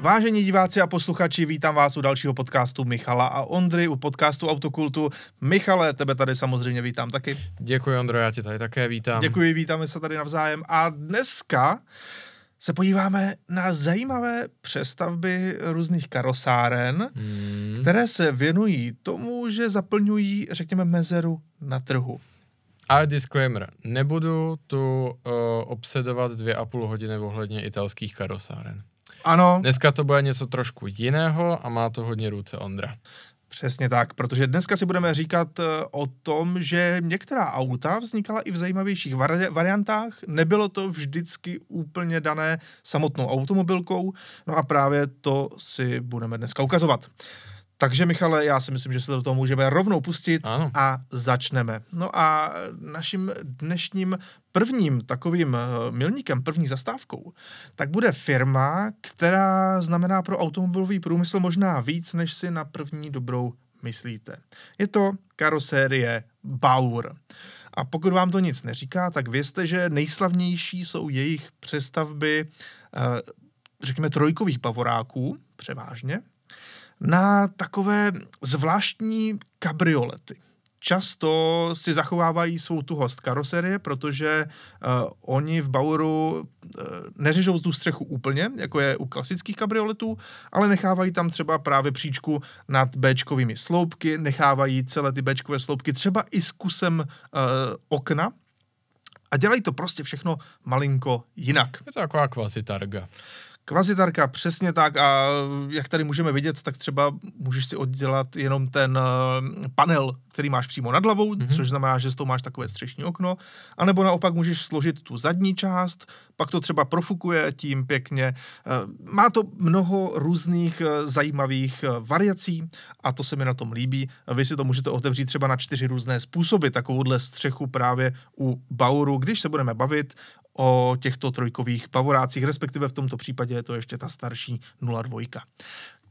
Vážení diváci a posluchači, vítám vás u dalšího podcastu Michala a Ondry, u podcastu Autokultu. Michale, tebe tady samozřejmě vítám taky. Děkuji, Ondro, já tě tady také vítám. Děkuji, vítáme se tady navzájem. A dneska se podíváme na zajímavé přestavby různých karosáren, které se věnují tomu, že zaplňují, řekněme, mezeru na trhu. A disclaimer, nebudu tu obsedovat 2,5 hodiny ohledně italských karosáren. Ano. Dneska to bude něco trošku jiného a má to hodně ruce Ondra. Přesně tak, protože dneska si budeme říkat o tom, že některá auta vznikala i v zajímavějších variantách, nebylo to vždycky úplně dané samotnou automobilkou, no a právě to si budeme dneska ukazovat. Takže Michale, já si myslím, že se do toho můžeme rovnou pustit. Ano. A začneme. No a naším dnešním prvním takovým milníkem, první zastávkou, tak bude firma, která znamená pro automobilový průmysl možná víc, než si na první dobrou myslíte. Je to karosérie Baur. A pokud vám to nic neříká, tak vězte, že nejslavnější jsou jejich přestavby, řekněme, trojkových bavoráků, převážně, na takové zvláštní kabriolety. Často si zachovávají svou tuhost karoserie, protože oni v Bauru neřežou tu střechu úplně, jako je u klasických kabrioletů, ale nechávají tam třeba právě příčku nad béčkovými sloupky, nechávají celé ty béčkové sloupky třeba i s kusem okna a dělají to prostě všechno malinko jinak. Je to taková kvasitarga. Kvazitarka, přesně tak, a jak tady můžeme vidět, tak třeba můžeš si oddělat jenom ten panel, který máš přímo nad hlavou, což znamená, že s tou máš takové střešní okno, anebo naopak můžeš složit tu zadní část, pak to třeba profukuje tím pěkně. Má to mnoho různých zajímavých variací a to se mi na tom líbí. Vy si to můžete otevřít třeba na 4 různé způsoby, takovouhle střechu právě u Bauru, když se budeme bavit o těchto trojkových bavorácích, respektive v tomto případě je to ještě ta starší 02.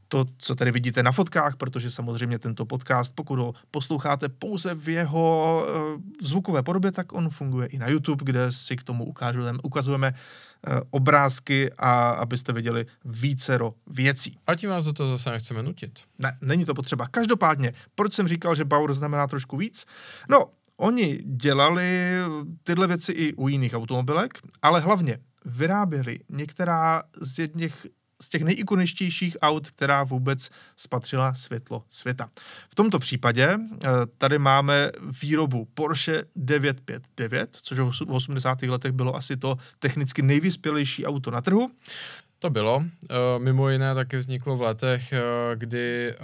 To, co tady vidíte na fotkách, protože samozřejmě tento podcast, pokud ho posloucháte pouze v jeho zvukové podobě, tak on funguje i na YouTube, kde si k tomu ukazujeme obrázky, a abyste viděli vícero věcí. A tím vás do toho zase nechceme nutit. Ne, není to potřeba. Každopádně, proč jsem říkal, že Baur znamená trošku víc? No, oni dělali tyhle věci i u jiných automobilek, ale hlavně vyráběli některá z těch nejikoničtějších aut, která vůbec spatřila světlo světa. V tomto případě tady máme výrobu Porsche 959, což v 80. letech bylo asi to technicky nejvyspělejší auto na trhu. To bylo. Mimo jiné taky vzniklo v letech, kdy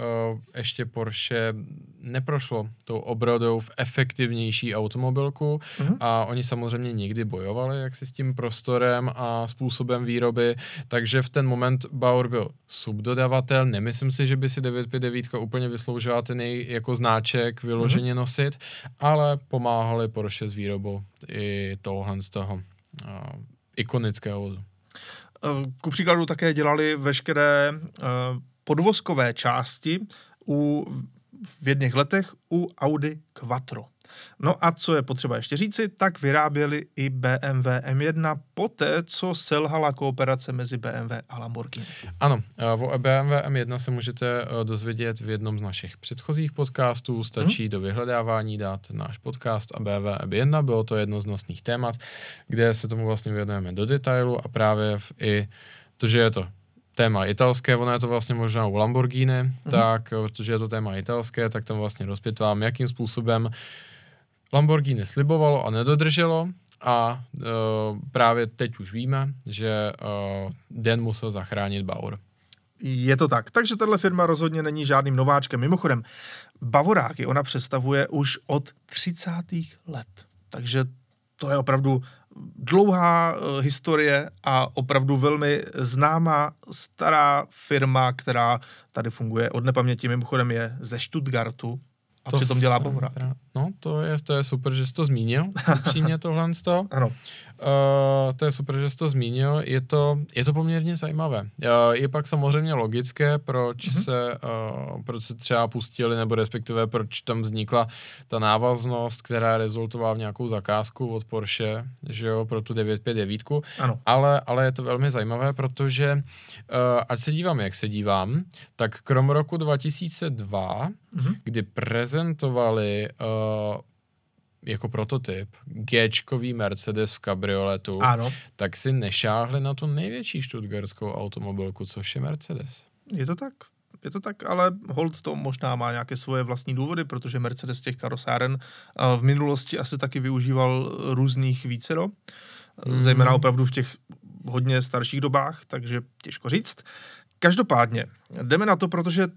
ještě Porsche neprošlo tou obrodou v efektivnější automobilku a oni samozřejmě nikdy bojovali jaksi s tím prostorem a způsobem výroby, takže v ten moment Baur byl subdodavatel, nemyslím si, že by si 959 úplně vysloužila ten jako znáček vyloženě nosit, ale pomáhali Porsche s výrobou i tohle z toho ikonického vozu. Ku příkladu také dělali veškeré podvozkové části v jedných letech u Audi Quattro. No a co je potřeba ještě říci, tak vyráběli i BMW M1 poté, co selhala kooperace mezi BMW a Lamborghini. Ano, o BMW M1 se můžete dozvědět v jednom z našich předchozích podcastů, stačí do vyhledávání dát náš podcast a BMW M1, bylo to jedno z nosných témat, kde se tomu vlastně věnujeme do detailu a právě i to, že je to téma italské, ono je to vlastně možná u Lamborghini, tak protože je to téma italské, tak tam vlastně rozpětvám, jakým způsobem Lamborghini slibovalo a nedodrželo a právě teď už víme, že Den musel zachránit Baur. Je to tak. Takže tahle firma rozhodně není žádným nováčkem. Mimochodem, Bavoráky ona představuje už od 30. let. Takže to je opravdu dlouhá historie a opravdu velmi známá stará firma, která tady funguje od nepaměti. Mimochodem je ze Stuttgartu a to přitom dělá Bavoráky. No, to to je super, že jsi to zmínil. Upřímně tohle z toho. Ano. To je super, že jsi to zmínil. Je to poměrně zajímavé. Je pak samozřejmě logické, proč se třeba pustili, nebo respektive proč tam vznikla ta návaznost, která rezultovala v nějakou zakázku od Porsche, že jo, pro tu 959. Ano. Ale je to velmi zajímavé, protože ať se dívám, jak se dívám, tak krom roku 2002, kdy prezentovali jako prototyp G-čkový Mercedes v kabrioletu, ano, tak si nešáhli na tu největší stuttgarskou automobilku, což je Mercedes. Je to tak, ale hold to možná má nějaké svoje vlastní důvody, protože Mercedes těch karosáren v minulosti asi taky využíval různých vícero, zejména opravdu v těch hodně starších dobách, takže těžko říct. Každopádně, jdeme na to, protože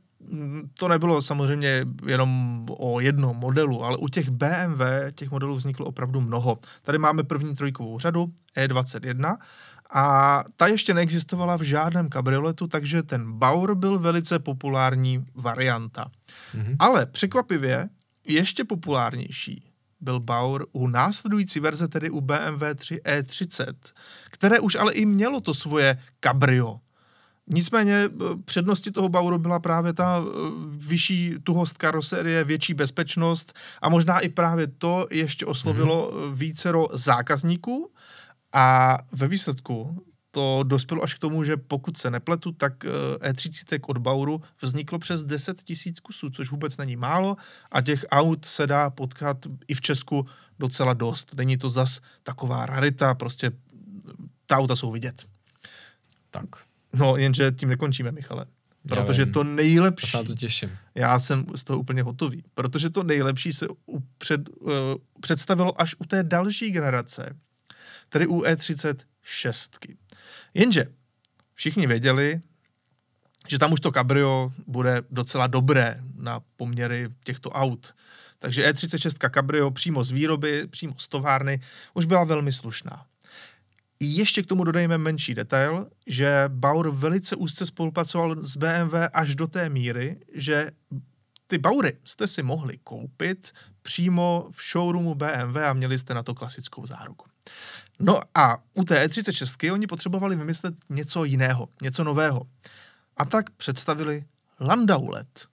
to nebylo samozřejmě jenom o jednom modelu, ale u těch BMW těch modelů vzniklo opravdu mnoho. Tady máme první trojkovou řadu, E21, a ta ještě neexistovala v žádném kabrioletu, takže ten Baur byl velice populární varianta. Ale překvapivě ještě populárnější byl Baur u následující verze, tedy u BMW 3 E30, které už ale i mělo to svoje kabrio. Nicméně přednosti toho Bauru byla právě ta vyšší tuhost karoserie, větší bezpečnost a možná i právě to ještě oslovilo vícero zákazníků a ve výsledku to dospělo až k tomu, že pokud se nepletu, tak E30 od Bauru vzniklo přes 10 tisíc kusů, což vůbec není málo a těch aut se dá potkat i v Česku docela dost. Není to zas taková rarita, prostě ta auta jsou vidět. Tak. No, jenže tím nekončíme, Michale. Protože to nejlepší... Já to těším. Já jsem z toho úplně hotový. Protože to nejlepší se představilo až u té další generace, tedy u E36. Jenže všichni věděli, že tam už to kabrio bude docela dobré na poměry těchto aut. Takže E36 kabrio přímo z výroby, přímo z továrny, už byla velmi slušná. Ještě k tomu dodejme menší detail, že Baur velice úzce spolupracoval s BMW až do té míry, že ty Baury jste si mohli koupit přímo v showroomu BMW a měli jste na to klasickou záruku. No a u té E36 oni potřebovali vymyslet něco jiného, něco nového. A tak představili Landaulet.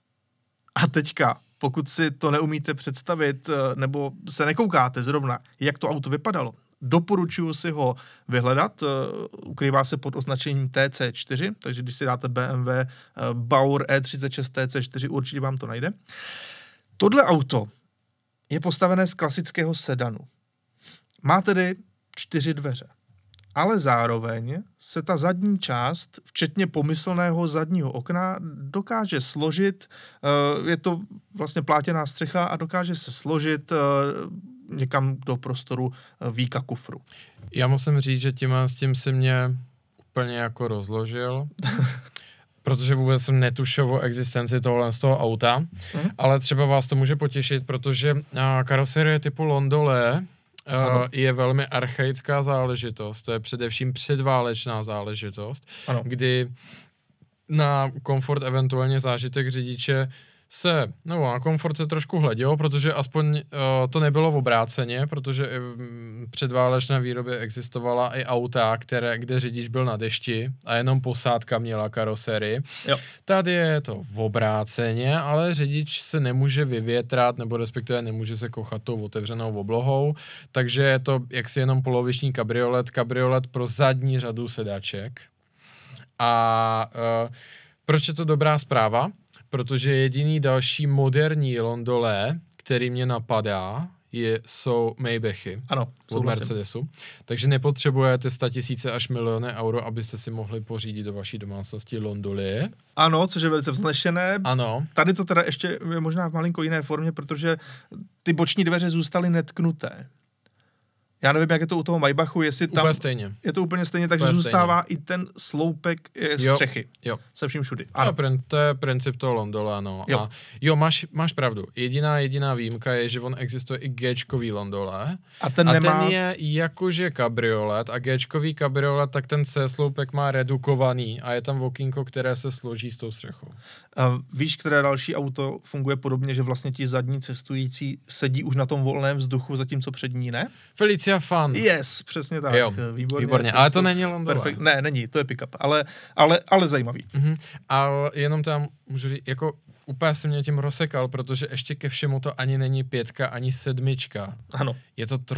A teďka, pokud si to neumíte představit nebo se nekoukáte zrovna, jak to auto vypadalo, doporučuji si ho vyhledat, ukrývá se pod označením TC4, takže když si dáte BMW Baur E36 TC4, určitě vám to najde. Tohle auto je postavené z klasického sedanu. Má tedy 4 dveře, ale zároveň se ta zadní část, včetně pomyslného zadního okna, dokáže složit, je to vlastně plátěná střecha a dokáže se složit někam do prostoru výka kufru. Já musím říct, že s tím si mě úplně jako rozložil, protože vůbec jsem netušil o existenci tohle z toho auta, ale třeba vás to může potěšit, protože karoserie typu Landaulet je velmi archaická záležitost, to je především předválečná záležitost, ano, kdy na komfort, eventuálně zážitek řidiče na komfort se trošku hledělo, protože aspoň to nebylo v obráceně, protože předválečné výrobě existovala i auta, kde řidič byl na dešti a jenom posádka měla karoserii. Jo. Tady je to v obráceně, ale řidič se nemůže vyvětrat, nebo respektive nemůže se kochat tou otevřenou oblohou, takže je to jaksi jenom poloviční kabriolet pro zadní řadu sedaček. A proč je to dobrá zpráva? Protože jediný další moderní Landaulet, který mě napadá, jsou Maybachy od Mercedesu. Takže nepotřebujete 100 000 až miliony euro, abyste si mohli pořídit do vaší domácnosti Landaulet. Ano, což je velice vznešené. Ano. Tady to teda ještě je možná v malinko jiné formě, protože ty boční dveře zůstaly netknuté. Já nevím, jak je to u toho Maybachu, jestli tam je to úplně stejně, takže zůstává i ten sloupek střechy. Jo. Se vším všudy. Ano. No, to je princip toho Landauleta, no. Jo, a jo, máš pravdu. Jediná výjimka je, že on existuje i G-čkový Landaulet. A ten nemá... ten je jakože kabriolet a G-čkový kabriolet, tak ten se sloupek má redukovaný a je tam okýnko, které se složí s tou střechou. A víš, které další auto funguje podobně, že vlastně ti zadní cestující sedí už na tom volném vzduchu, zatímco přední ne? Felicia Fan. Yes, přesně tak. Jo, výborně. Ale to není Landaulet. Ne, není, to je pick-up, ale zajímavý. Mm-hmm. A jenom tam můžu říct, jako úplně jsem mě tím rozsekal, protože ještě ke všemu to ani není 5, ani 7. Ano. Je to 3.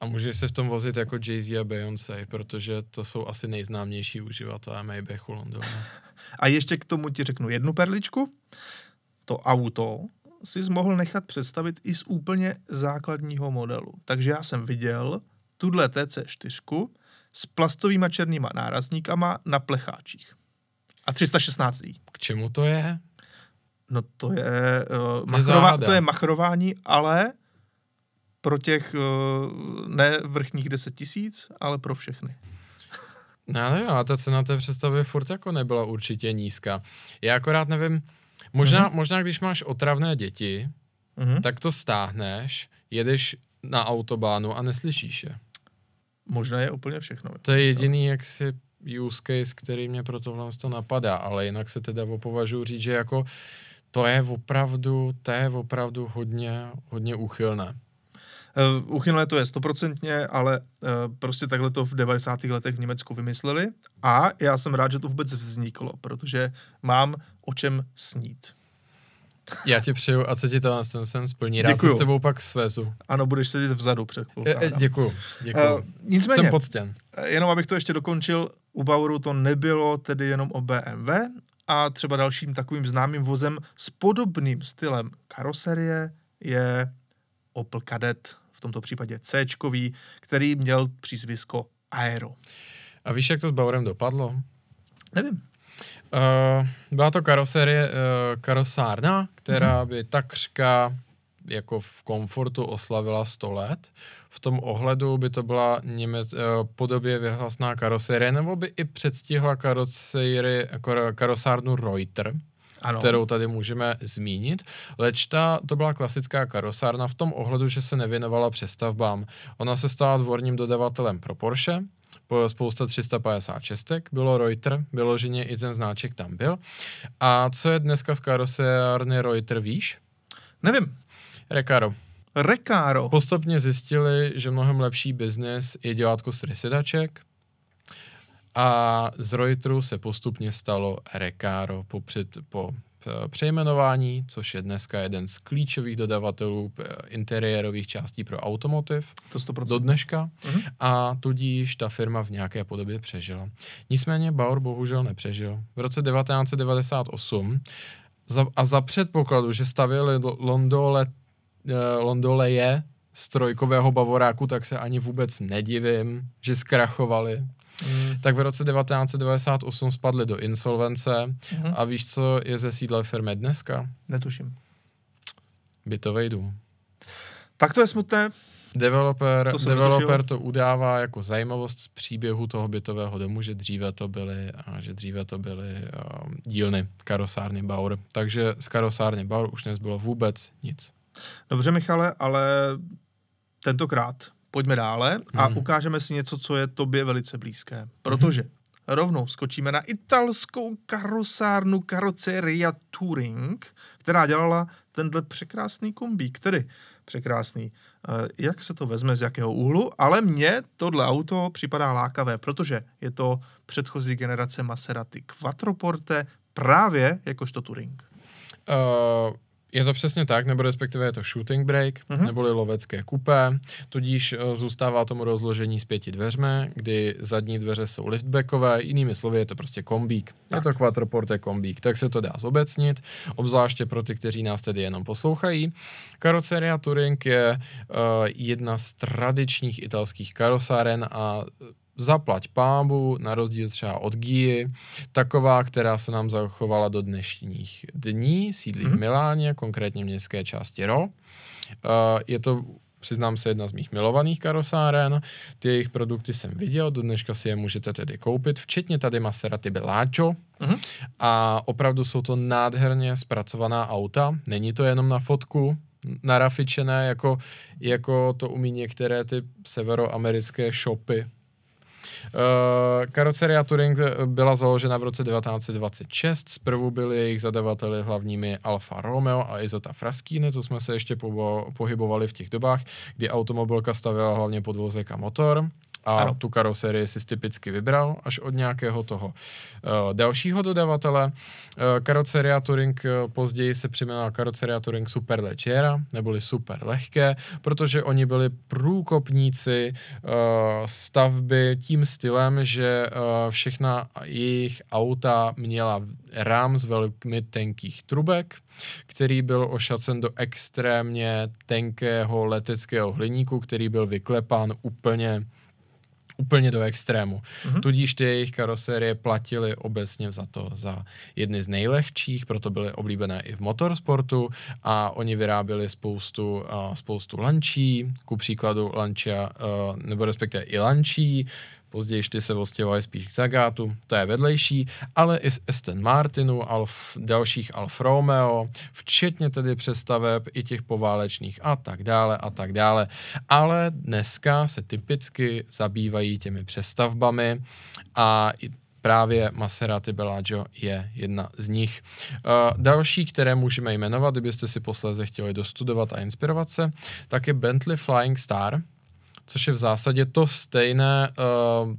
A můžeš se v tom vozit jako Jay-Z a Beyoncé, protože to jsou asi nejznámější uživatelé Maybachu Landaulet. A ještě k tomu ti řeknu jednu perličku. To auto si mohl nechat představit i z úplně základního modelu. Takže já jsem viděl tuhle TC4 s plastovýma černýma nárazníkama na plecháčích. A 316. K čemu to je? No to je, machrování, ale pro těch ne vrchních 10 000, ale pro všechny. Já nevím, ale ta cena té představy furt jako nebyla určitě nízká. Já akorát nevím, možná když máš otravné děti, tak to stáhneš, jedeš na autobánu a neslyšíš je. Možná je úplně všechno. To je jediný, jak si use case, který mě pro tohle napadá, ale jinak se teda opovažuji říct, že jako to je opravdu hodně úchylné. Uchylné to je 100%, ale prostě takhle to v 90. letech v Německu vymysleli a já jsem rád, že to vůbec vzniklo, protože mám o čem snít. Já ti přeju, a co ti to ten splní. Rád se s tebou pak svezu. Ano, budeš sedět vzadu před chvilkou. Děkuju. Nicméně, jsem poctěn. Jenom abych to ještě dokončil, u Bauru to nebylo tedy jenom o BMW a třeba dalším takovým známým vozem s podobným stylem karoserie je Opel Kadett, v tomto případě C-čkový, který měl přízvisko Aero. A víš, jak to s Baurem dopadlo? Nevím. Byla to karoserie karosárna, která by takřka jako v komfortu oslavila 100 let. V tom ohledu by to byla podobě vyhlasná karoserie, nebo by i předstihla karosárnu Reuter, ano, kterou tady můžeme zmínit. Leč to byla klasická karosárna v tom ohledu, že se nevěnovala přestavbám. Ona se stala dvorním dodavatelem pro Porsche, spousta 356, bylo Reuter, vyloženě i ten znáček tam byl. A co je dneska z karosárny Reuter, víš? Nevím. Recaro. Postupně zjistili, že mnohem lepší biznis je dělátko z rysedaček, a z Reuteru se postupně stalo Recaro po přejmenování, což je dneska jeden z klíčových dodavatelů interiérových částí pro automotiv. To 100%. Do dneška. A tudíž ta firma v nějaké podobě přežila. Nicméně Baur bohužel nepřežil. V roce 1998 za předpokladu, že stavěli Landaulet z trojkového bavoráku, tak se ani vůbec nedivím, že zkrachovali. Tak v roce 1998 spadli do insolvence a víš, co je ze sídla firmy dneska? Netuším. Bytovej dům. Tak to je smutné. Developer to udává jako zajímavost z příběhu toho bytového domu, že dříve to byly dílny karosárny Baur. Takže z karosárny Baur už nezbylo vůbec nic. Dobře, Michale, ale tentokrát pojďme dále a ukážeme si něco, co je tobě velice blízké. Protože rovnou skočíme na italskou karosárnu Carrozzeria Touring, která dělala tenhle překrásný kombík, tedy překrásný. Jak se to vezme, z jakého úhlu, ale mně tohle auto připadá lákavé, protože je to předchozí generace Maserati Quattroporte právě jakožto Touring. Je to přesně tak, nebo respektive je to shooting brake, neboli lovecké kupé, tudíž zůstává tomu rozložení s 5 dveřmi, kdy zadní dveře jsou liftbackové, jinými slovy je to prostě kombík. Tak. Je to Quattroporte kombík, tak se to dá zobecnit, obzvláště pro ty, kteří nás tedy jenom poslouchají. Carrozzeria Touring je jedna z tradičních italských karosáren a zaplať pámbu, na rozdíl třeba od Ghii, taková, která se nám zachovala do dnešních dní, sídlí v Miláně, konkrétně v městské části Ro. Je to přiznám se, jedna z mých milovaných karosáren. Ty jejich produkty jsem viděl, do dneška si je můžete tedy koupit, včetně tady Maserati Bellagio. Mm-hmm. A opravdu jsou to nádherně zpracovaná auta, není to jenom na fotku, narafičené, jako to umí některé ty severoamerické shopy. Carrozzeria Touring byla založena v roce 1926, zprvu byli jejich zadavateli hlavními Alfa Romeo a Isotta Fraschini, to jsme se ještě pohybovali v těch dobách, kdy automobilka stavěla hlavně podvozek a motor. A ano, tu karoserii si typicky vybral až od nějakého toho dalšího dodavatele. Carrozzeria Touring později se přijmenovala Carrozzeria Touring Superleggera, neboli super lehké, protože oni byli průkopníci stavby tím stylem, že všechna jejich auta měla rám s velmi tenkých trubek, který byl ošacen do extrémně tenkého leteckého hliníku, který byl vyklepán úplně do extrému. Mm-hmm. Tudíž ty jejich karoserie platily obecně za to za jedny z nejlehčích, proto byly oblíbené i v motorsportu a oni vyráběli spoustu lančí, ku příkladu lančia, nebo respektive i lančí, později ty se odstěhovali spíš k Zagátu, to je vedlejší, ale i z Aston Martinu, dalších Alfa Romeo, včetně tedy přestaveb i těch poválečných a tak dále. Ale dneska se typicky zabývají těmi přestavbami a právě Maserati Bellagio je jedna z nich. Další, které můžeme jmenovat, kdybyste si posléze chtěli dostudovat a inspirovat se, tak je Bentley Flying Star, což je v zásadě to stejné,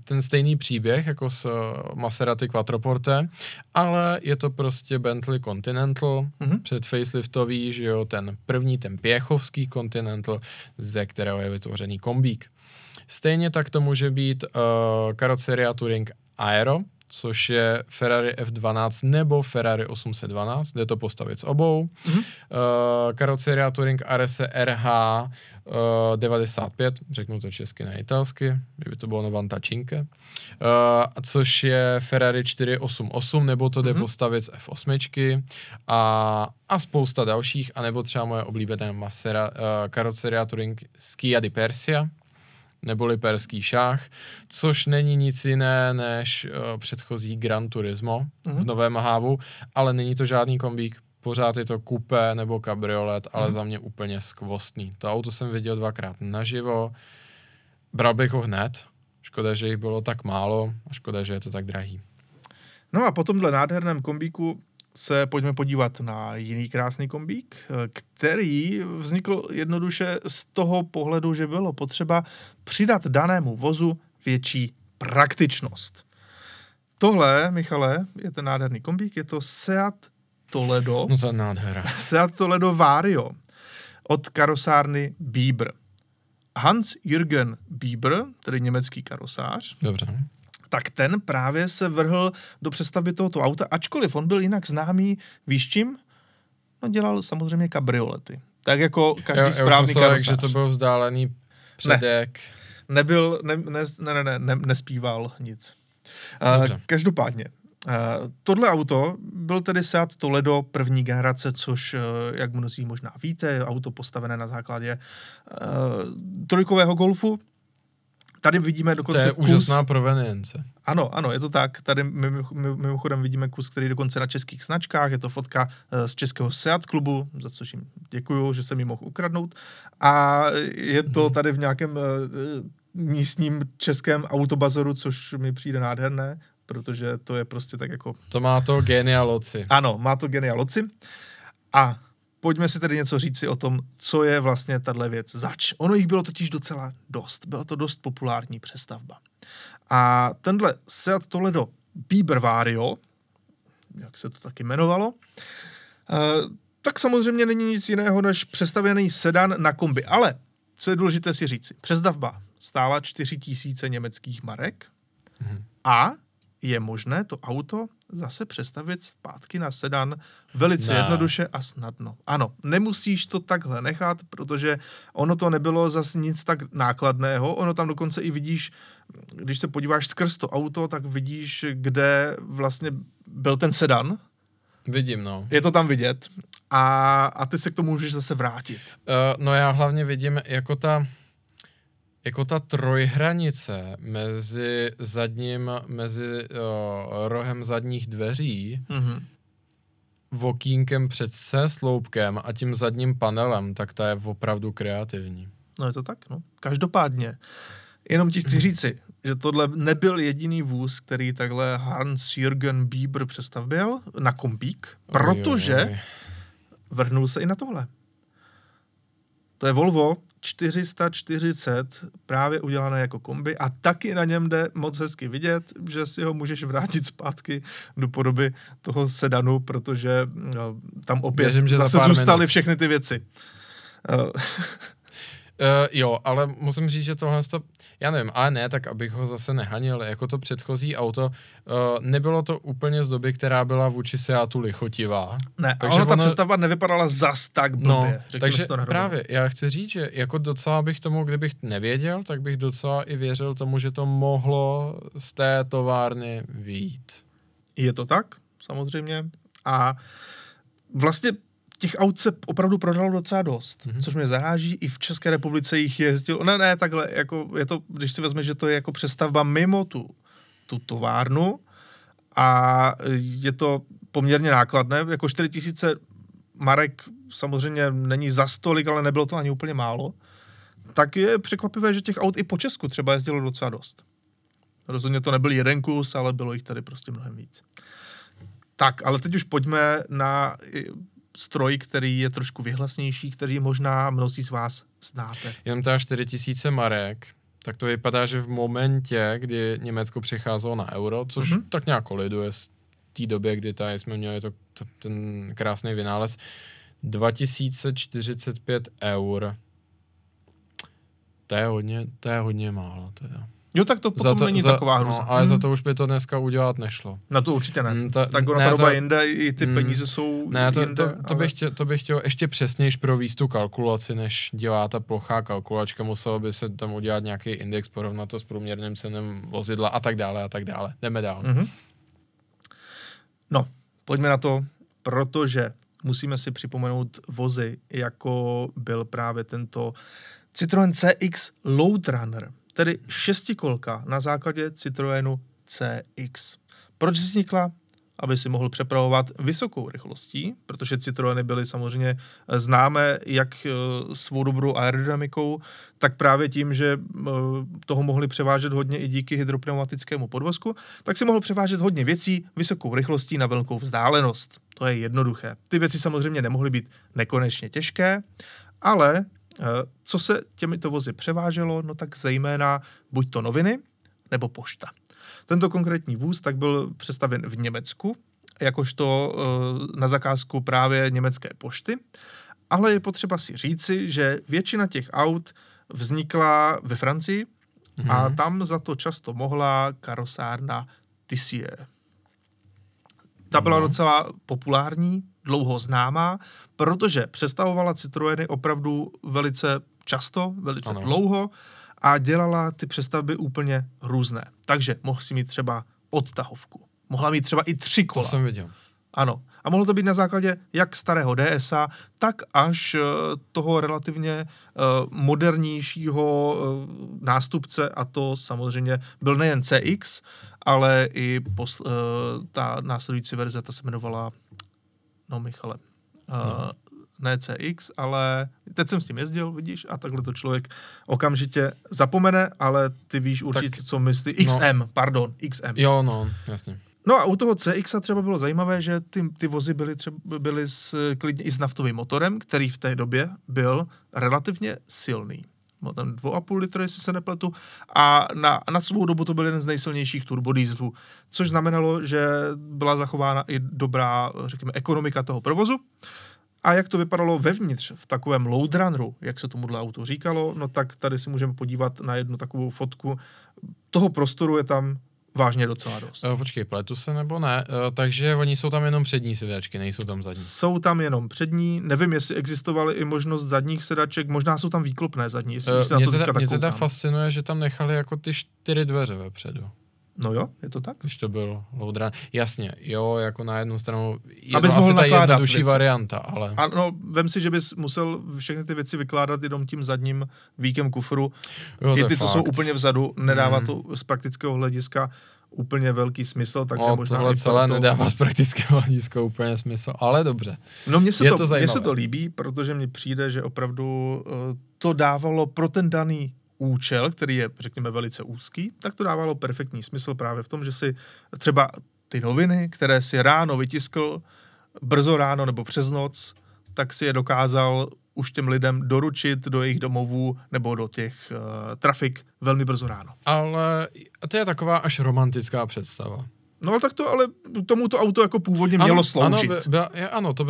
ten stejný příběh jako s Maserati Quattroporte, ale je to prostě Bentley Continental, před faceliftový, že jo, ten první, ten pěchovský Continental, ze kterého je vytvořený kombík. Stejně tak to může být Carrozzeria Touring Aero, což je Ferrari F12 nebo Ferrari 812, jde to postavit s obou. Carrozzeria Touring RS RH 95, řeknu to česky na italsky, kdyby to bylo Novanta Cinque, což je Ferrari 488, nebo to jde postavit z F8 a spousta dalších, anebo třeba moje oblíbené Carrozzeria Touring Scia di Persia, neboli perský šach, což není nic jiné než předchozí Gran Turismo v novém hávu, ale není to žádný kombík, pořád je to kupé nebo kabriolet, ale za mě úplně skvostný. To auto jsem viděl dvakrát naživo, bral bych ho hned, škoda, že jich bylo tak málo a škoda, že je to tak drahý. No a po tomhle nádherném kombíku se pojďme podívat na jiný krásný kombík, který vznikl jednoduše z toho pohledu, že bylo potřeba přidat danému vozu větší praktičnost. Tohle, Michale, je ten nádherný kombík, je to Seat Toledo. No to je nádhera. Seat Toledo Vario od karosárny Bieber. Hans-Jürgen Bieber, tedy německý karosář. Dobře. Tak ten právě se vrhl do přestavby tohoto auta, ačkoliv on byl jinak známý, víš čím? No dělal samozřejmě kabriolety. Tak jako každý správný karosář. Já už že to byl vzdálený předek. Ne, nebyl, ne, nespíval nic. Každopádně, tohle auto byl tedy Seat Toledo první generace, což, jak mnozí možná víte, je auto postavené na základě trojkového Golfu. Tady vidíme dokonce kus... To je úžasná provenience. Ano, je to tak. Tady mimochodem vidíme kus, který dokonce na českých značkách. Je to fotka z českého Seat klubu, za což jim děkuju, že jsem ji mohl ukradnout. A je to tady v nějakém místním českém autobazoru, což mi přijde nádherné, protože to je prostě tak jako... To má to genia loci. Ano, má to genia loci. A pojďme si tedy něco říci o tom, co je vlastně tato věc zač. Ono jich bylo totiž docela dost. Byla to dost populární přestavba. A tenhle Seat Toledo Bieber Vario, jak se to taky jmenovalo, tak samozřejmě není nic jiného než přestavěný sedan na kombi. Ale co je důležité si říci, přestavba stála 4000 německých marek a je možné to auto zase přestavit zpátky na sedan velice jednoduše a snadno. Ano, nemusíš to takhle nechat, protože ono to nebylo zase nic tak nákladného. Ono tam dokonce i vidíš, když se podíváš skrz to auto, tak vidíš, kde vlastně byl ten sedan. Vidím, no. Je to tam vidět. a ty se k tomu můžeš zase vrátit. No já hlavně vidím jako ta trojhranice mezi rohem zadních dveří, mm-hmm, okýnkem předce, sloupkem a tím zadním panelem, tak ta je opravdu kreativní. No je to tak, no. Každopádně, jenom ti chci říci, že tohle nebyl jediný vůz, který takhle Hans-Jürgen Bieber přestavil na kompík, protože vrhnul se i na tohle. To je Volvo 440, právě udělané jako kombi, a taky na něm jde moc hezky vidět, že si ho můžeš vrátit zpátky do podoby toho sedanu, protože no, tam opět věřím, že zase zůstaly všechny ty věci. Jo, ale musím říct, že tohle, já nevím, ale ne, tak abych ho zase nehanil, jako to předchozí auto, nebylo to úplně z doby, která byla vůči Seatu lichotivá. Ne, takže ta přestavba nevypadala zas tak blbě. No, takže to právě, já chci říct, že jako docela bych tomu, kdybych nevěděl, tak bych docela i věřil tomu, že to mohlo z té továrny vyjít. Je to tak, samozřejmě. A vlastně těch aut se opravdu prodalo docela dost, což mě zaráží, i v České republice jich jezdilo, ne, takhle, jako je to, když si vezmeš, že to je jako přestavba mimo tu továrnu a je to poměrně nákladné, jako 4000 marek samozřejmě není za stolik, ale nebylo to ani úplně málo, tak je překvapivé, že těch aut i po Česku třeba jezdilo docela dost. Rozhodně to nebyl jeden kus, ale bylo jich tady prostě mnohem víc. Tak, ale teď už pojďme na stroj, který je trošku vyhlasnější, který možná mnozí z vás znáte. Jenom ta 4000 marek, tak to vypadá, že v momentě, kdy Německo přecházelo na euro, což tak nějak koliduje z té době, kdy tady jsme měli ten krásný vynález, 2045 eur. To je hodně málo teda. Jo, tak to potom není taková hruza. No, ale za to už by to dneska udělat nešlo. Na to určitě ne. Tak ona ta doba jinde, i ty peníze jsou jinde. To bych chtěl ještě přesnějiš províst tu kalkulaci, než dělá ta plochá kalkulačka. Muselo by se tam udělat nějaký index, porovnat to s průměrným cenem vozidla a tak dále. Jdeme dál. Mm-hmm. No, pojďme na to, protože musíme si připomenout vozy, jako byl právě tento Citroen CX Roadrunner. Tedy šestikolka na základě Citroenu CX. Proč vznikla? Aby si mohl přepravovat vysokou rychlostí, protože Citroeny byly samozřejmě známé jak svou dobrou aerodynamikou, tak právě tím, že toho mohli převážet hodně i díky hydropneumatickému podvozku, tak si mohl převážet hodně věcí vysokou rychlostí na velkou vzdálenost. To je jednoduché. Ty věci samozřejmě nemohly být nekonečně těžké, ale co se těmito vozy převáželo, no tak zejména buď to noviny, nebo pošta. Tento konkrétní vůz tak byl přestavěn v Německu, jakožto na zakázku právě německé pošty, ale je potřeba si říci, že většina těch aut vznikla ve Francii a tam za to často mohla karosárna Tissier. Ta byla docela populární, dlouho známá, protože přestavovala Citroeny opravdu velice často, velice dlouho a dělala ty přestavby úplně různé. Takže mohl si mít třeba odtahovku. Mohla mít třeba i 3 kola. To jsem viděl. Ano. A mohlo to být na základě jak starého DSa, tak až toho relativně modernějšího nástupce, a to samozřejmě byl nejen CX, ale i ta následující verze, ta se jmenovala ne CX, ale teď jsem s tím jezdil, vidíš, a takhle to člověk okamžitě zapomene, ale ty víš určitě, tak, co myslí. XM. Jo, no, jasně. No a u toho CX třeba bylo zajímavé, že ty vozy byly klidně i s naftovým motorem, který v té době byl relativně silný. Byl tam 2,5 litry, jestli se nepletu, a na svou dobu to byl jeden z nejsilnějších turbodýzlů, což znamenalo, že byla zachována i dobrá, řekněme, ekonomika toho provozu. A jak to vypadalo vevnitř v takovém loadrunneru, jak se tomuhle autu říkalo, no tak tady si můžeme podívat na jednu takovou fotku. Toho prostoru je tam vážně docela dost. Počkej, pletu se nebo ne? Takže oni jsou tam jenom přední sedačky, nejsou tam zadní. Jsou tam jenom přední, nevím, jestli existovaly i možnost zadních sedaček, možná jsou tam výklopné zadní, jestli se na to teďka tak koukám. Mě teda fascinuje, že tam nechali jako ty 4 dveře vepředu. No jo, je to tak? Už to byl loadrun. Jasně, jo, jako na jednu stranu je abys to asi ta jednodušší varianta, ale... Ano, vem si, že bys musel všechny ty věci vykládat jenom tím zadním výkem kufru. Jo, je ty, fakt, co jsou úplně vzadu, nedává to z praktického hlediska úplně velký smysl, takže o, možná... tohle celé nedává z praktického hlediska úplně smysl, ale dobře. No mně se to líbí, protože mně přijde, že opravdu to dávalo pro ten daný účel, který je, řekněme, velice úzký, tak to dávalo perfektní smysl právě v tom, že si třeba ty noviny, které si ráno vytiskl, brzo ráno nebo přes noc, tak si je dokázal už těm lidem doručit do jejich domovů nebo do těch trafik velmi brzo ráno. Ale to je taková až romantická představa. No tak to, ale tomu to auto jako původně mělo sloužit. Ano, to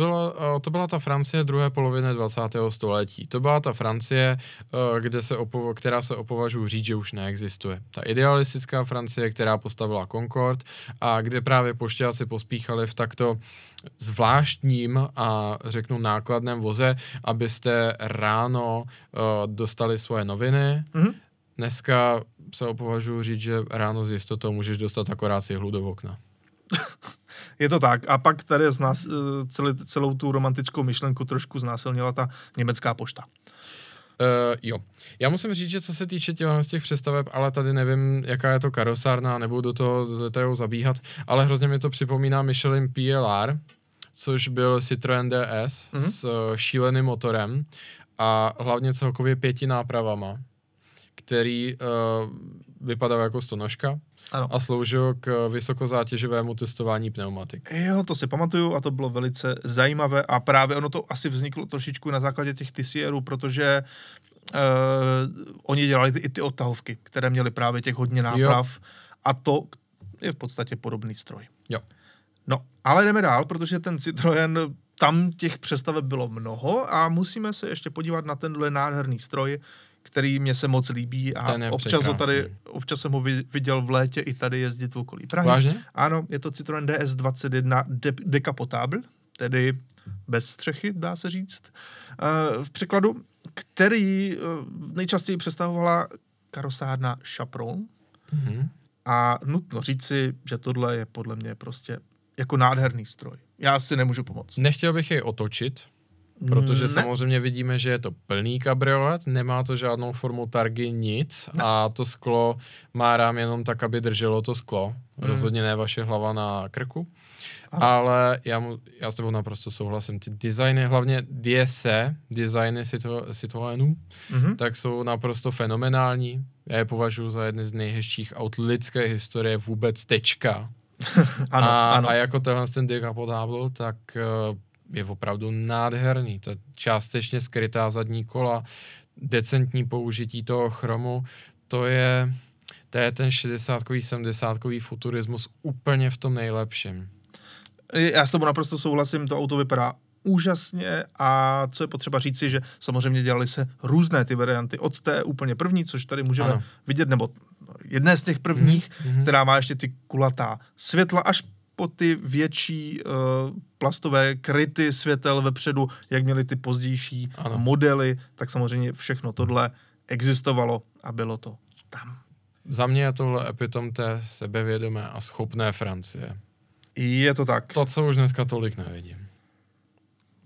byla ta Francie druhé poloviny 20. století. To byla ta Francie, která se opovažuji říct, že už neexistuje. Ta idealistická Francie, která postavila Concorde a kde právě pošťáci pospíchali v takto zvláštním a řeknu nákladném voze, abyste ráno dostali svoje noviny. Mm-hmm. Dneska se opovažuji říct, že ráno s jistotou můžeš dostat akorát cihlu do okna. Je to tak. A pak tady celou tu romantickou myšlenku trošku znásilnila ta německá pošta. Jo. Já musím říct, že co se týče těch přestaveb, ale tady nevím, jaká je to karosárna, nebudu do toho detailu zabíhat, ale hrozně mi to připomíná Michelin PLR, což byl Citroën DS s šíleným motorem a hlavně celkově 5 nápravama, který vypadal jako stonožka a sloužil k vysokozátěžovému testování pneumatik. Jo, to si pamatuju a to bylo velice zajímavé a právě ono to asi vzniklo trošičku na základě těch TCR-ů, protože oni dělali i ty odtahovky, které měly právě těch hodně náprav a to je v podstatě podobný stroj. Jo. No, ale jdeme dál, protože ten Citroën, tam těch přestaveb bylo mnoho a musíme se ještě podívat na tenhle nádherný stroj, který mě se moc líbí a občas jsem ho viděl v létě i tady jezdit v okolí Prahy. Vážně? Ano, je to Citroën DS21 Decapotable, tedy bez střechy, dá se říct, v překladu, který nejčastěji přestavovala karosárna Chaperon. Mm-hmm. A nutno říci, že tohle je podle mě prostě jako nádherný stroj. Já si nemůžu pomoct. Nechtěl bych jej otočit, protože samozřejmě vidíme, že je to plný kabriolet, nemá to žádnou formu targy, nic a to sklo má rám jenom tak, aby drželo to sklo. Rozhodně ne vaše hlava na krku. Aha. Ale já s tebou naprosto souhlasím. Ty designy, hlavně designy Citroënů, tak jsou naprosto fenomenální. Já je považuji za jedny z nejhezčích aut lidské historie vůbec . A jako ten Decapotable, tak... je opravdu nádherný. Ta částečně skrytá zadní kola, decentní použití toho chromu, to je ten 60-kový, 70-kový futurismus úplně v tom nejlepším. Já s tebou naprosto souhlasím, to auto vypadá úžasně a co je potřeba říci, že samozřejmě dělaly se různé ty varianty od té úplně první, což tady můžeme vidět, nebo jedné z těch prvních, která má ještě ty kulatá světla až po ty větší plastové kryty světel vepředu, jak měly ty pozdější modely, tak samozřejmě všechno tohle existovalo a bylo to tam. Za mě je tohle epitom té sebevědomé a schopné Francie. Je to tak. To, co už dneska tolik nevidím.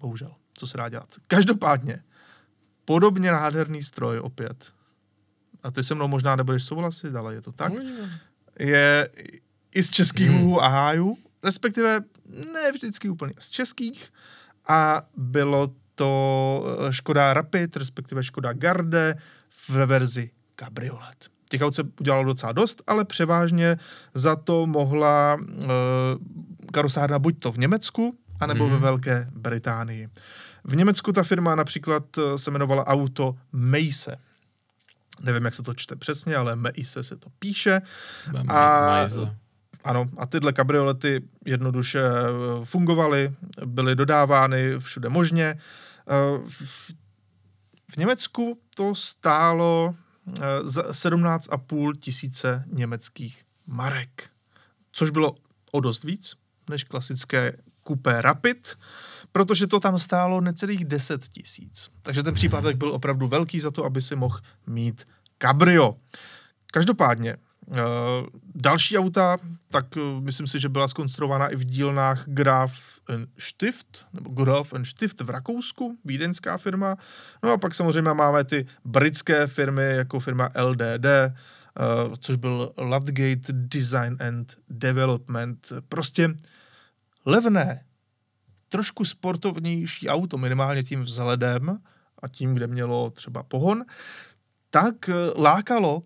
Bohužel, co se dá dělat. Každopádně, podobně nádherný stroj opět. A ty se mnou možná nebudeš souhlasit, ale je to tak. Je... i z českých úhů a hájů, respektive ne vždycky úplně z českých a bylo to Škoda Rapid, respektive Škoda Garde v verzi kabriolet. Těch aut se udělalo docela dost, ale převážně za to mohla karosárna buď to v Německu, anebo ve Velké Británii. V Německu ta firma například se jmenovala auto Meise. Nevím, jak se to čte přesně, ale Meise se to píše. Ano, a tyhle kabriolety jednoduše fungovaly, byly dodávány všude možně. V Německu to stálo 17,5 tisíce německých marek, což bylo o dost víc než klasické coupé Rapid, protože to tam stálo necelých 10 000. Takže ten příplatek byl opravdu velký za to, aby si mohl mít kabrio. Každopádně Další auta, tak myslím si, že byla zkonstruována i v dílnách Graf Stift v Rakousku, vídeňská firma. No a pak samozřejmě máme ty britské firmy, jako firma LDD, což byl Ludgate Design and Development. Prostě levné, trošku sportovnější auto, minimálně tím vzhledem a tím, kde mělo třeba pohon, tak lákalo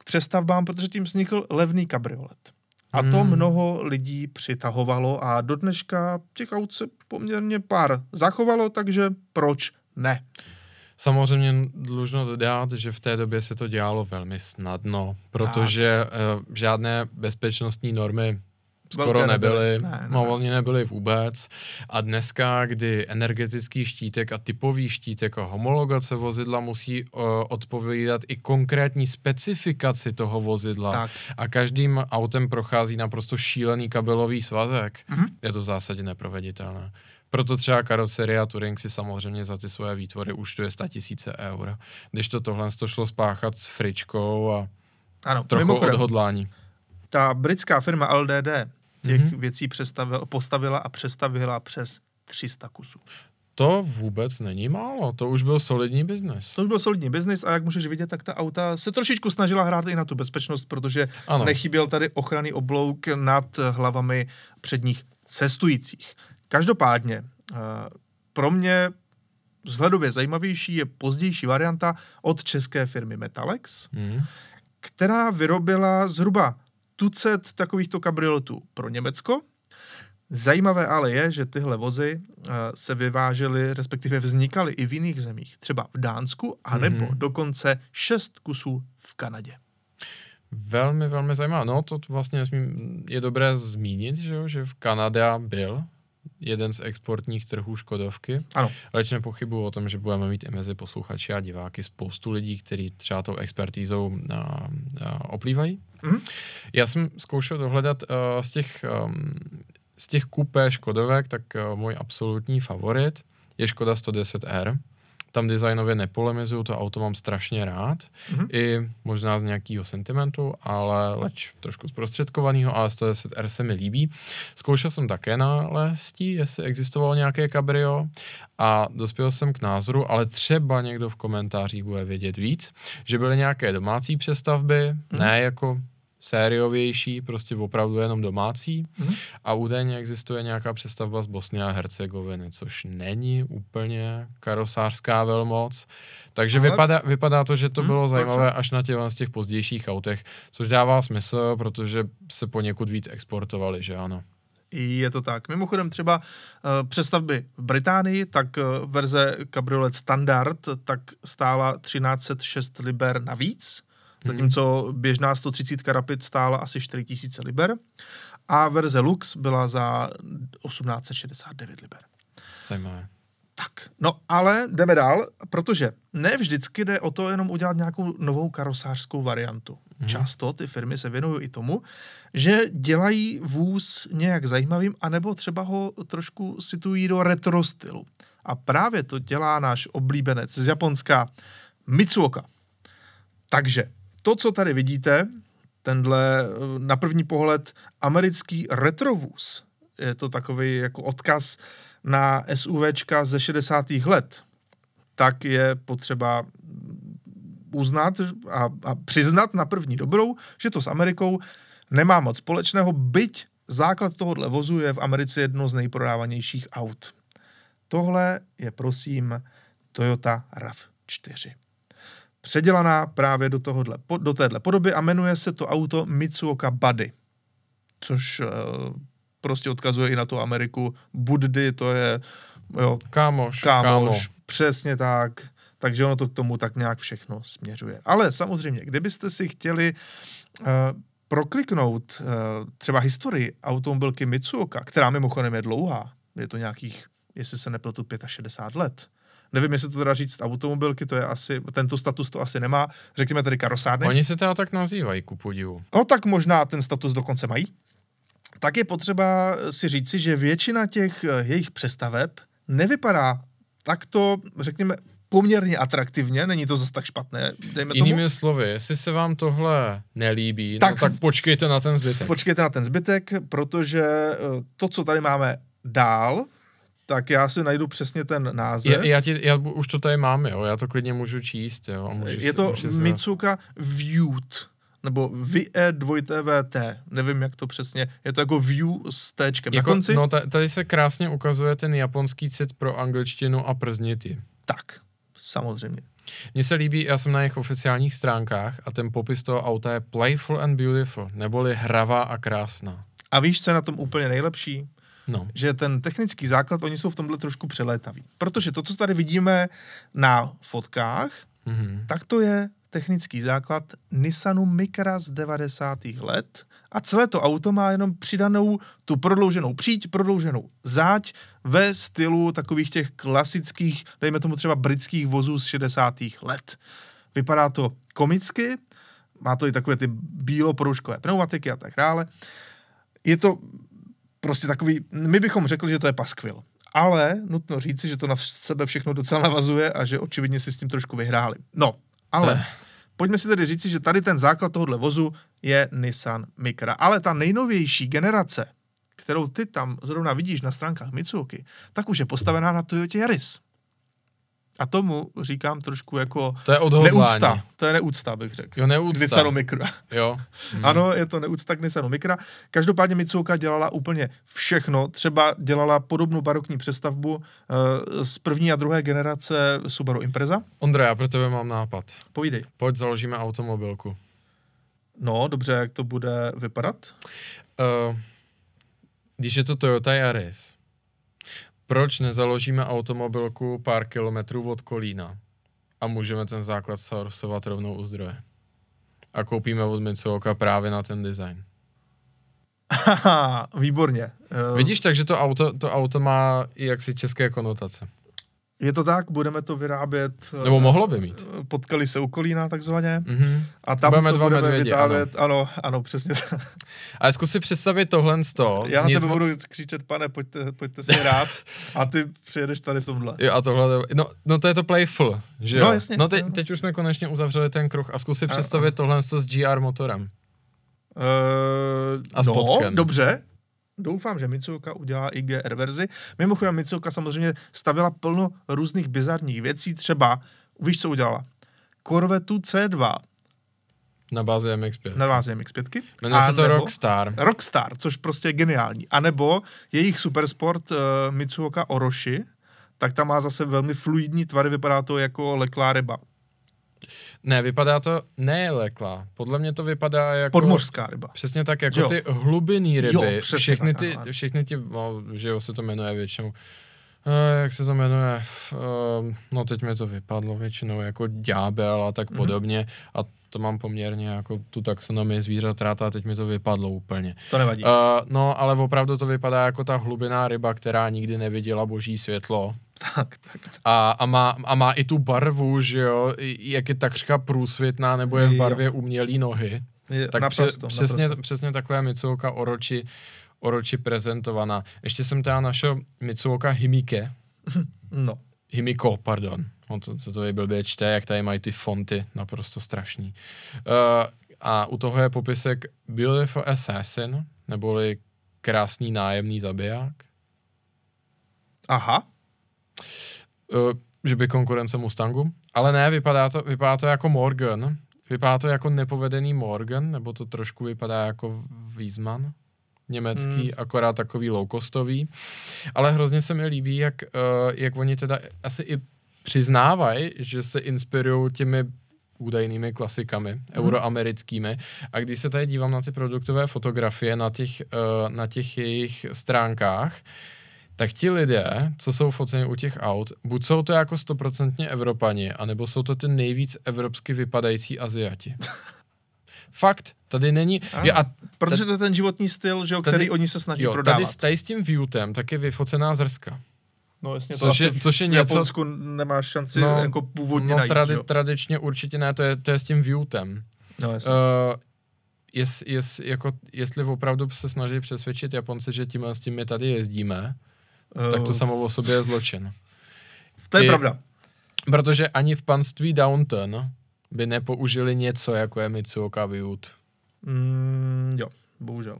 k přestavbám, protože tím vznikl levný kabriolet. A to mnoho lidí přitahovalo a do dneška těch aut se poměrně pár zachovalo, takže proč ne? Samozřejmě dlužno dodat, že v té době se to dělalo velmi snadno, protože žádné bezpečnostní normy skoro nebyly vůbec. A dneska, kdy energetický štítek a typový štítek a homologace vozidla musí odpovídat i konkrétní specifikaci toho vozidla. Tak. A každým autem prochází naprosto šílený kabelový svazek. Mm-hmm. Je to v zásadě neproveditelné. Proto třeba Carrozzeria Touring si samozřejmě za ty svoje výtvory účtuje 100 000 eur. Když tohle šlo spáchat s fričkou a trochu odhodlání. Ta britská firma LDD těch věcí postavila a přestavila přes 300 kusů. To vůbec není málo, to už byl solidní biznis. A jak můžeš vidět, tak ta auta se trošičku snažila hrát i na tu bezpečnost, protože nechyběl tady ochranný oblouk nad hlavami předních cestujících. Každopádně, pro mě vzhledově zajímavější je pozdější varianta od české firmy Metalex, která vyrobila zhruba tucet takovýchto kabrioletů pro Německo. Zajímavé ale je, že tyhle vozy se vyvážely, respektive vznikaly i v jiných zemích, třeba v Dánsku, anebo dokonce 6 kusů v Kanadě. Velmi, velmi zajímavé. No to vlastně je dobré zmínit, že v Kanadě byl jeden z exportních trhů Škodovky. Ano. Leč nepochybuji o tom, že budeme mít i mezi posluchači a diváky spoustu lidí, kteří třeba tou expertízou oplývají. Mm. Já jsem zkoušel dohledat z těch kupé Škodovek, tak můj absolutní favorit je Škoda 110R. Tam designově nepolemizuju, to auto mám strašně rád. Mm. I možná z nějakého sentimentu, ale leč trošku zprostředkovaného, ale 110R se mi líbí. Zkoušel jsem také nalézti, jestli existovalo nějaké kabrio a dospěl jsem k názoru, ale třeba někdo v komentářích bude vědět víc, že byly nějaké domácí přestavby, ne jako sériovější, prostě opravdu jenom domácí. A údajně existuje nějaká přestavba z Bosny a Hercegoviny, což není úplně karosářská velmoc. Takže vypadá to, že to bylo zajímavé až na těch pozdějších autech, což dává smysl, protože se poněkud víc exportovali, že ano. Je to tak. Mimochodem třeba přestavby v Británii, tak verze kabriolet standard tak stála 1306 liber navíc, zatímco běžná 130 Rapid stála asi 4000 liber a verze Lux byla za 1869 liber. Zajímavé. Tak, no ale jdeme dál, protože ne vždycky jde o to jenom udělat nějakou novou karosářskou variantu. Často ty firmy se věnují i tomu, že dělají vůz nějak zajímavým, anebo třeba ho trošku situují do retro stylu. A právě to dělá náš oblíbenec z Japonska Mitsuoka. Takže to, co tady vidíte, tenhle na první pohled americký retrovůz, je to takový jako odkaz na SUVčka ze 60. let, tak je potřeba uznat a přiznat na první dobrou, že to s Amerikou nemá moc společného, byť základ tohohle vozu je v Americe jedno z nejprodávanějších aut. Tohle je prosím Toyota RAV4. Předělaná právě do téhle podoby a jmenuje se to auto Mitsuoka Buddy, což prostě odkazuje i na tu Ameriku. Buddy, to je kámoš. Přesně tak. Takže ono to k tomu tak nějak všechno směřuje. Ale samozřejmě, kdybyste si chtěli prokliknout třeba historii automobilky Mitsuoka, která mimochodem je dlouhá, je to nějakých, jestli se nepletu, 65 let, nevím, jestli to teda říct automobilky, to je asi, tento status to asi nemá, řekněme tady karosárny. Oni se teda tak nazývají, ku podivu. No tak možná ten status dokonce mají. Tak je potřeba si říci, že většina těch jejich přestaveb nevypadá takto, řekněme, poměrně atraktivně, není to zas tak špatné, dejme tomu. Jinými slovy, jestli se vám tohle nelíbí, tak počkejte na ten zbytek. Počkejte na ten zbytek, protože to, co tady máme dál, tak já si najdu přesně ten název. Já už to tady mám, jo, já to klidně můžu číst. Jo, můžu je si, to Mitsuka Viewt, nebo VE2VT, nevím, jak to přesně, je to jako View s téčkem jako, na konci. No, tady se krásně ukazuje ten japonský cit pro angličtinu a prznity. Tak, samozřejmě. Mně se líbí, já jsem na jejich oficiálních stránkách a ten popis toho auta je playful and beautiful, neboli hravá a krásná. A víš, co je na tom úplně nejlepší? No. Že ten technický základ, oni jsou v tomhle trošku přelétaví. Protože to, co tady vidíme na fotkách, tak to je technický základ Nissanu Micra z 90. let a celé to auto má jenom přidanou tu prodlouženou příď, prodlouženou záď ve stylu takových těch klasických, dejme tomu třeba britských vozů z 60. let. Vypadá to komicky, má to i takové ty bílo-porouškové pneumatiky a tak dále. Je to prostě takový, my bychom řekli, že to je paskvil. Ale nutno říci, že to na sebe všechno docela navazuje a že očividně si s tím trošku vyhráli. No, ale pojďme si tedy říci, že tady ten základ tohohle vozu je Nissan Micra. Ale ta nejnovější generace, kterou ty tam zrovna vidíš na stránkách Mitsuoky, tak už je postavená na Toyota Yaris. A tomu říkám trošku jako to je neúcta. To je neúcta, bych řekl. Jo, neúcta. Nissanu Micra. Jo. Ano, je to neúcta k Nissanu Micra. Každopádně Mitsuoka dělala úplně všechno. Třeba dělala podobnou barokní přestavbu z první a druhé generace Subaru Impreza. Ondra, já pro tebe mám nápad. Povídej. Pojď, založíme automobilku. No, dobře, jak to bude vypadat? Když je to Toyota Yaris, proč nezaložíme automobilku pár kilometrů od Kolína a můžeme ten základ sourcovat rovnou u zdroje? A koupíme od Mitsuoka právě na ten design. Aha, výborně. Vidíš, takže to auto má i jaksi české konotace. Je to tak, budeme to vyrábět... Nebo mohlo by mít. Potkali se u Kolína takzvaně. A tam budeme vytávět. Ano, přesně. Ale zkus si představit tohle z toho. Já na tebe budu křičet, pane, pojďte si rád. A ty přijedeš tady v tomhle. Jo, a tohle... No to je to playful, že jo? No, jasně. No teď už jsme konečně uzavřeli ten kruh. A zkus si představit tohle s GR motorem. A spotkem. No, dobře. Doufám, že Mitsuoka udělá i GR verzi. Mimochodem Mitsuoka samozřejmě stavila plno různých bizarních věcí. Třeba, víš, co udělala? Corvetu C2. Na bázi MX5. Na bázi MX5. Jmenuje se to Rockstar. Rockstar, což prostě je geniální. A nebo jejich supersport Mitsuoka Orochi, tak tam má zase velmi fluidní tvary, vypadá to jako leklá ryba. Ne, vypadá to nejlekla. Podle mě to vypadá jako... Podmořská ryba. Přesně tak, jako jo. Ty hlubinný ryby. Jo, všechny ty, no, že jo, se to jmenuje většinou. Jak se to jmenuje? No teď mi to vypadlo většinou jako ďábel a tak podobně. A to mám poměrně jako tu taxonomii zvířat rád a teď mi to vypadlo úplně. To nevadí. No, ale opravdu to vypadá jako ta hlubiná ryba, která nikdy neviděla boží světlo. Tak. A má i tu barvu, že jo, jak je takřka průsvitná, nebo je v barvě umělý nohy. Je, tak naprosto, přesně takhle Mitsuoka Orochi prezentovaná. Ještě jsem teda našel Mitsuoka Himike. No. Himiko, pardon. Co to je blbě čte, jak tady mají ty fonty, naprosto strašný. A u toho je popisek Beautiful Assassin, neboli krásný nájemný zabiják. Aha. Že by konkurence Mustangu. Ale ne, vypadá to jako Morgan. Vypadá to jako nepovedený Morgan, nebo to trošku vypadá jako Wiesmann německý, akorát takový low-costový. Ale hrozně se mi líbí, jak oni teda asi i přiznávají, že se inspirují těmi údajnými klasikami, euroamerickými. A když se tady dívám na ty produktové fotografie na těch jejich stránkách, tak ti lidé, co jsou foceni u těch aut, buď jsou to jako 100% Evropani, anebo jsou to ty nejvíc evropsky vypadající Asiati. Fakt, tady není... Protože to je ten životní styl, že, který tady, oni se snaží prodávat. Tady s tím Viewtem tak je vyfocená zrska. No jasně, což je v Japonsku něco, nemáš šanci jako původně najít. Tradičně určitě ne, to je s tím Viewtem. No jasně. Jestli opravdu se snaží přesvědčit Japonce, že tímhle s tím my tady jezdíme, tak to samo o sobě je zločin. To je pravda. Protože ani v panství Downton by nepoužili něco, jako je Mitsuoka Vyut. Jo, bohužel.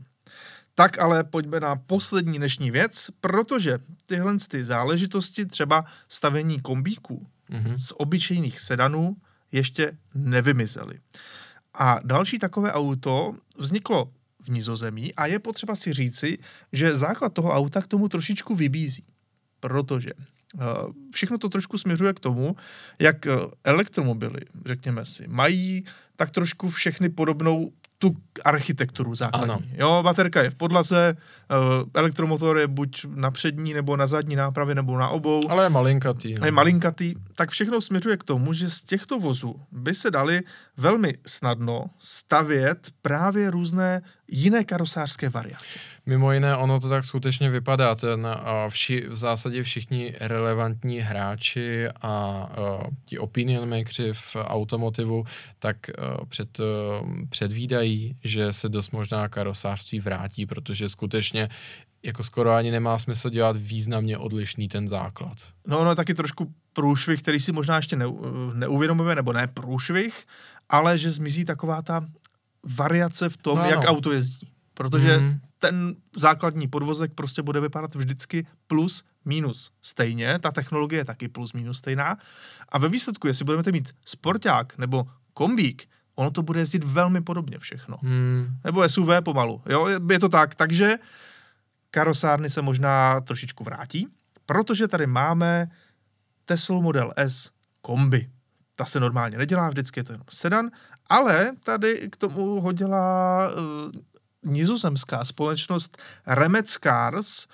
Tak ale pojďme na poslední dnešní věc, protože tyhle ty záležitosti, třeba stavění kombíků z obyčejných sedanů, ještě nevymizely. A další takové auto vzniklo v Nizozemí a je potřeba si říci, že základ toho auta k tomu trošičku vybízí, protože všechno to trošku směřuje k tomu, jak elektromobily, řekněme si, mají tak trošku všechny podobnou tu architekturu základní. Jo, baterka je v podlaze, elektromotor je buď na přední, nebo na zadní nápravě, nebo na obou. Ale je malinkatý. Je malinkatý. Tak všechno směřuje k tomu, že z těchto vozů by se daly velmi snadno stavět právě různé jiné karosářské variace. Mimo jiné, ono to tak skutečně vypadá. V zásadě všichni relevantní hráči a ti opinion makeri v automotivu tak předvídají, že se dost možná karosářství vrátí, protože skutečně jako skoro ani nemá smysl dělat významně odlišný ten základ. No, no taky trošku průšvih, který si možná ještě neuvědomujeme, nebo ne průšvih, ale že zmizí taková ta variace v tom, jak auto jezdí. Protože ten základní podvozek prostě bude vypadat vždycky plus, minus stejně. Ta technologie je taky plus, minus stejná. A ve výsledku, jestli budeme mít sporták nebo kombík, ono to bude jezdit velmi podobně všechno. Nebo SUV pomalu. Jo, je to tak. Takže karosárny se možná trošičku vrátí, protože tady máme Tesla Model S kombi. Ta se normálně nedělá, vždycky je to jenom sedan, ale tady k tomu hodila nizozemská společnost Remet Cars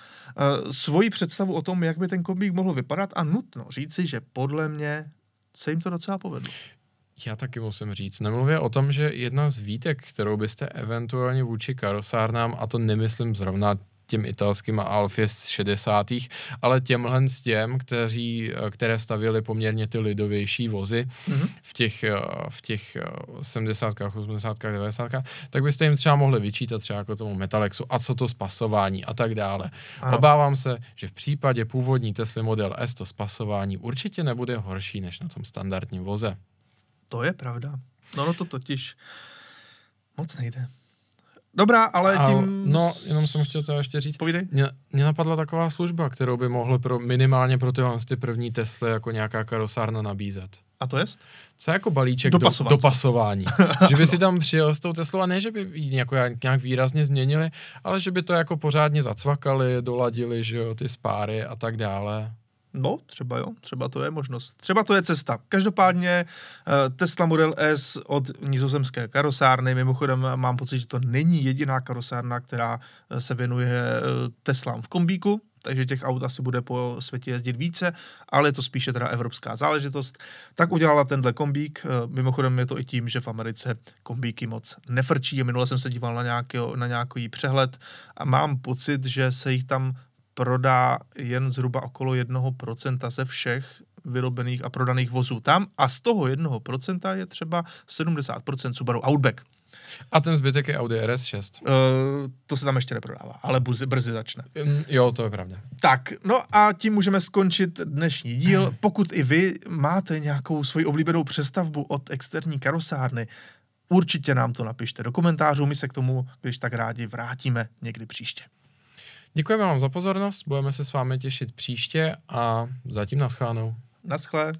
svoji představu o tom, jak by ten kombík mohl vypadat, a nutno říci, že podle mě se jim to docela povedlo. Já taky musím říct, nemluvě o tom, že jedna z výtek, kterou byste eventuálně vůči karosárnám, a to nemyslím zrovna těm italským a Alfě z 60. ale těmhle s těm, které stavěly poměrně ty lidovější vozy v těch 70kách, 80kách, 90kách, tak byste jim třeba mohli vyčítat třeba jako tomu Metalexu, a co to spasování a tak dále. Ano. Obávám se, že v případě původní Tesla Model S to spasování určitě nebude horší než na tom standardním voze. To je pravda. No to totiž moc nejde. Dobrá, ale tím... No, jenom jsem chtěl to ještě říct. Povídej. Mě napadla taková služba, kterou by mohly minimálně pro ty první Tesly jako nějaká karosárna nabízet. A to jest? Co jako balíček dopasování. Že by si tam přijel s tou Teslou, a ne, že by ji nějak výrazně změnili, ale že by to jako pořádně zacvakali, doladili, že jo, ty spáry a tak dále. No, třeba jo, třeba to je možnost. Třeba to je cesta. Každopádně Tesla Model S od nizozemské karosárny, mimochodem mám pocit, že to není jediná karosárna, která se věnuje Teslám v kombíku, takže těch aut asi bude po světě jezdit více, ale je to spíše teda evropská záležitost. Tak udělala tenhle kombík, mimochodem je to i tím, že v Americe kombíky moc nefrčí. Minule jsem se díval na nějaký přehled a mám pocit, že se jich tam prodá jen zhruba okolo 1% ze všech vyrobených a prodaných vozů tam, a z toho 1% je třeba 70% Subaru Outback. A ten zbytek je Audi RS6. To se tam ještě neprodává, ale brzy začne. Jo, to je pravda. Tak, no a tím můžeme skončit dnešní díl. Pokud i vy máte nějakou svoji oblíbenou přestavbu od externí karosárny, určitě nám to napište do komentářů, my se k tomu, když tak, rádi vrátíme někdy příště. Děkujeme vám za pozornost, budeme se s vámi těšit příště a zatím naschledanou. Naschle.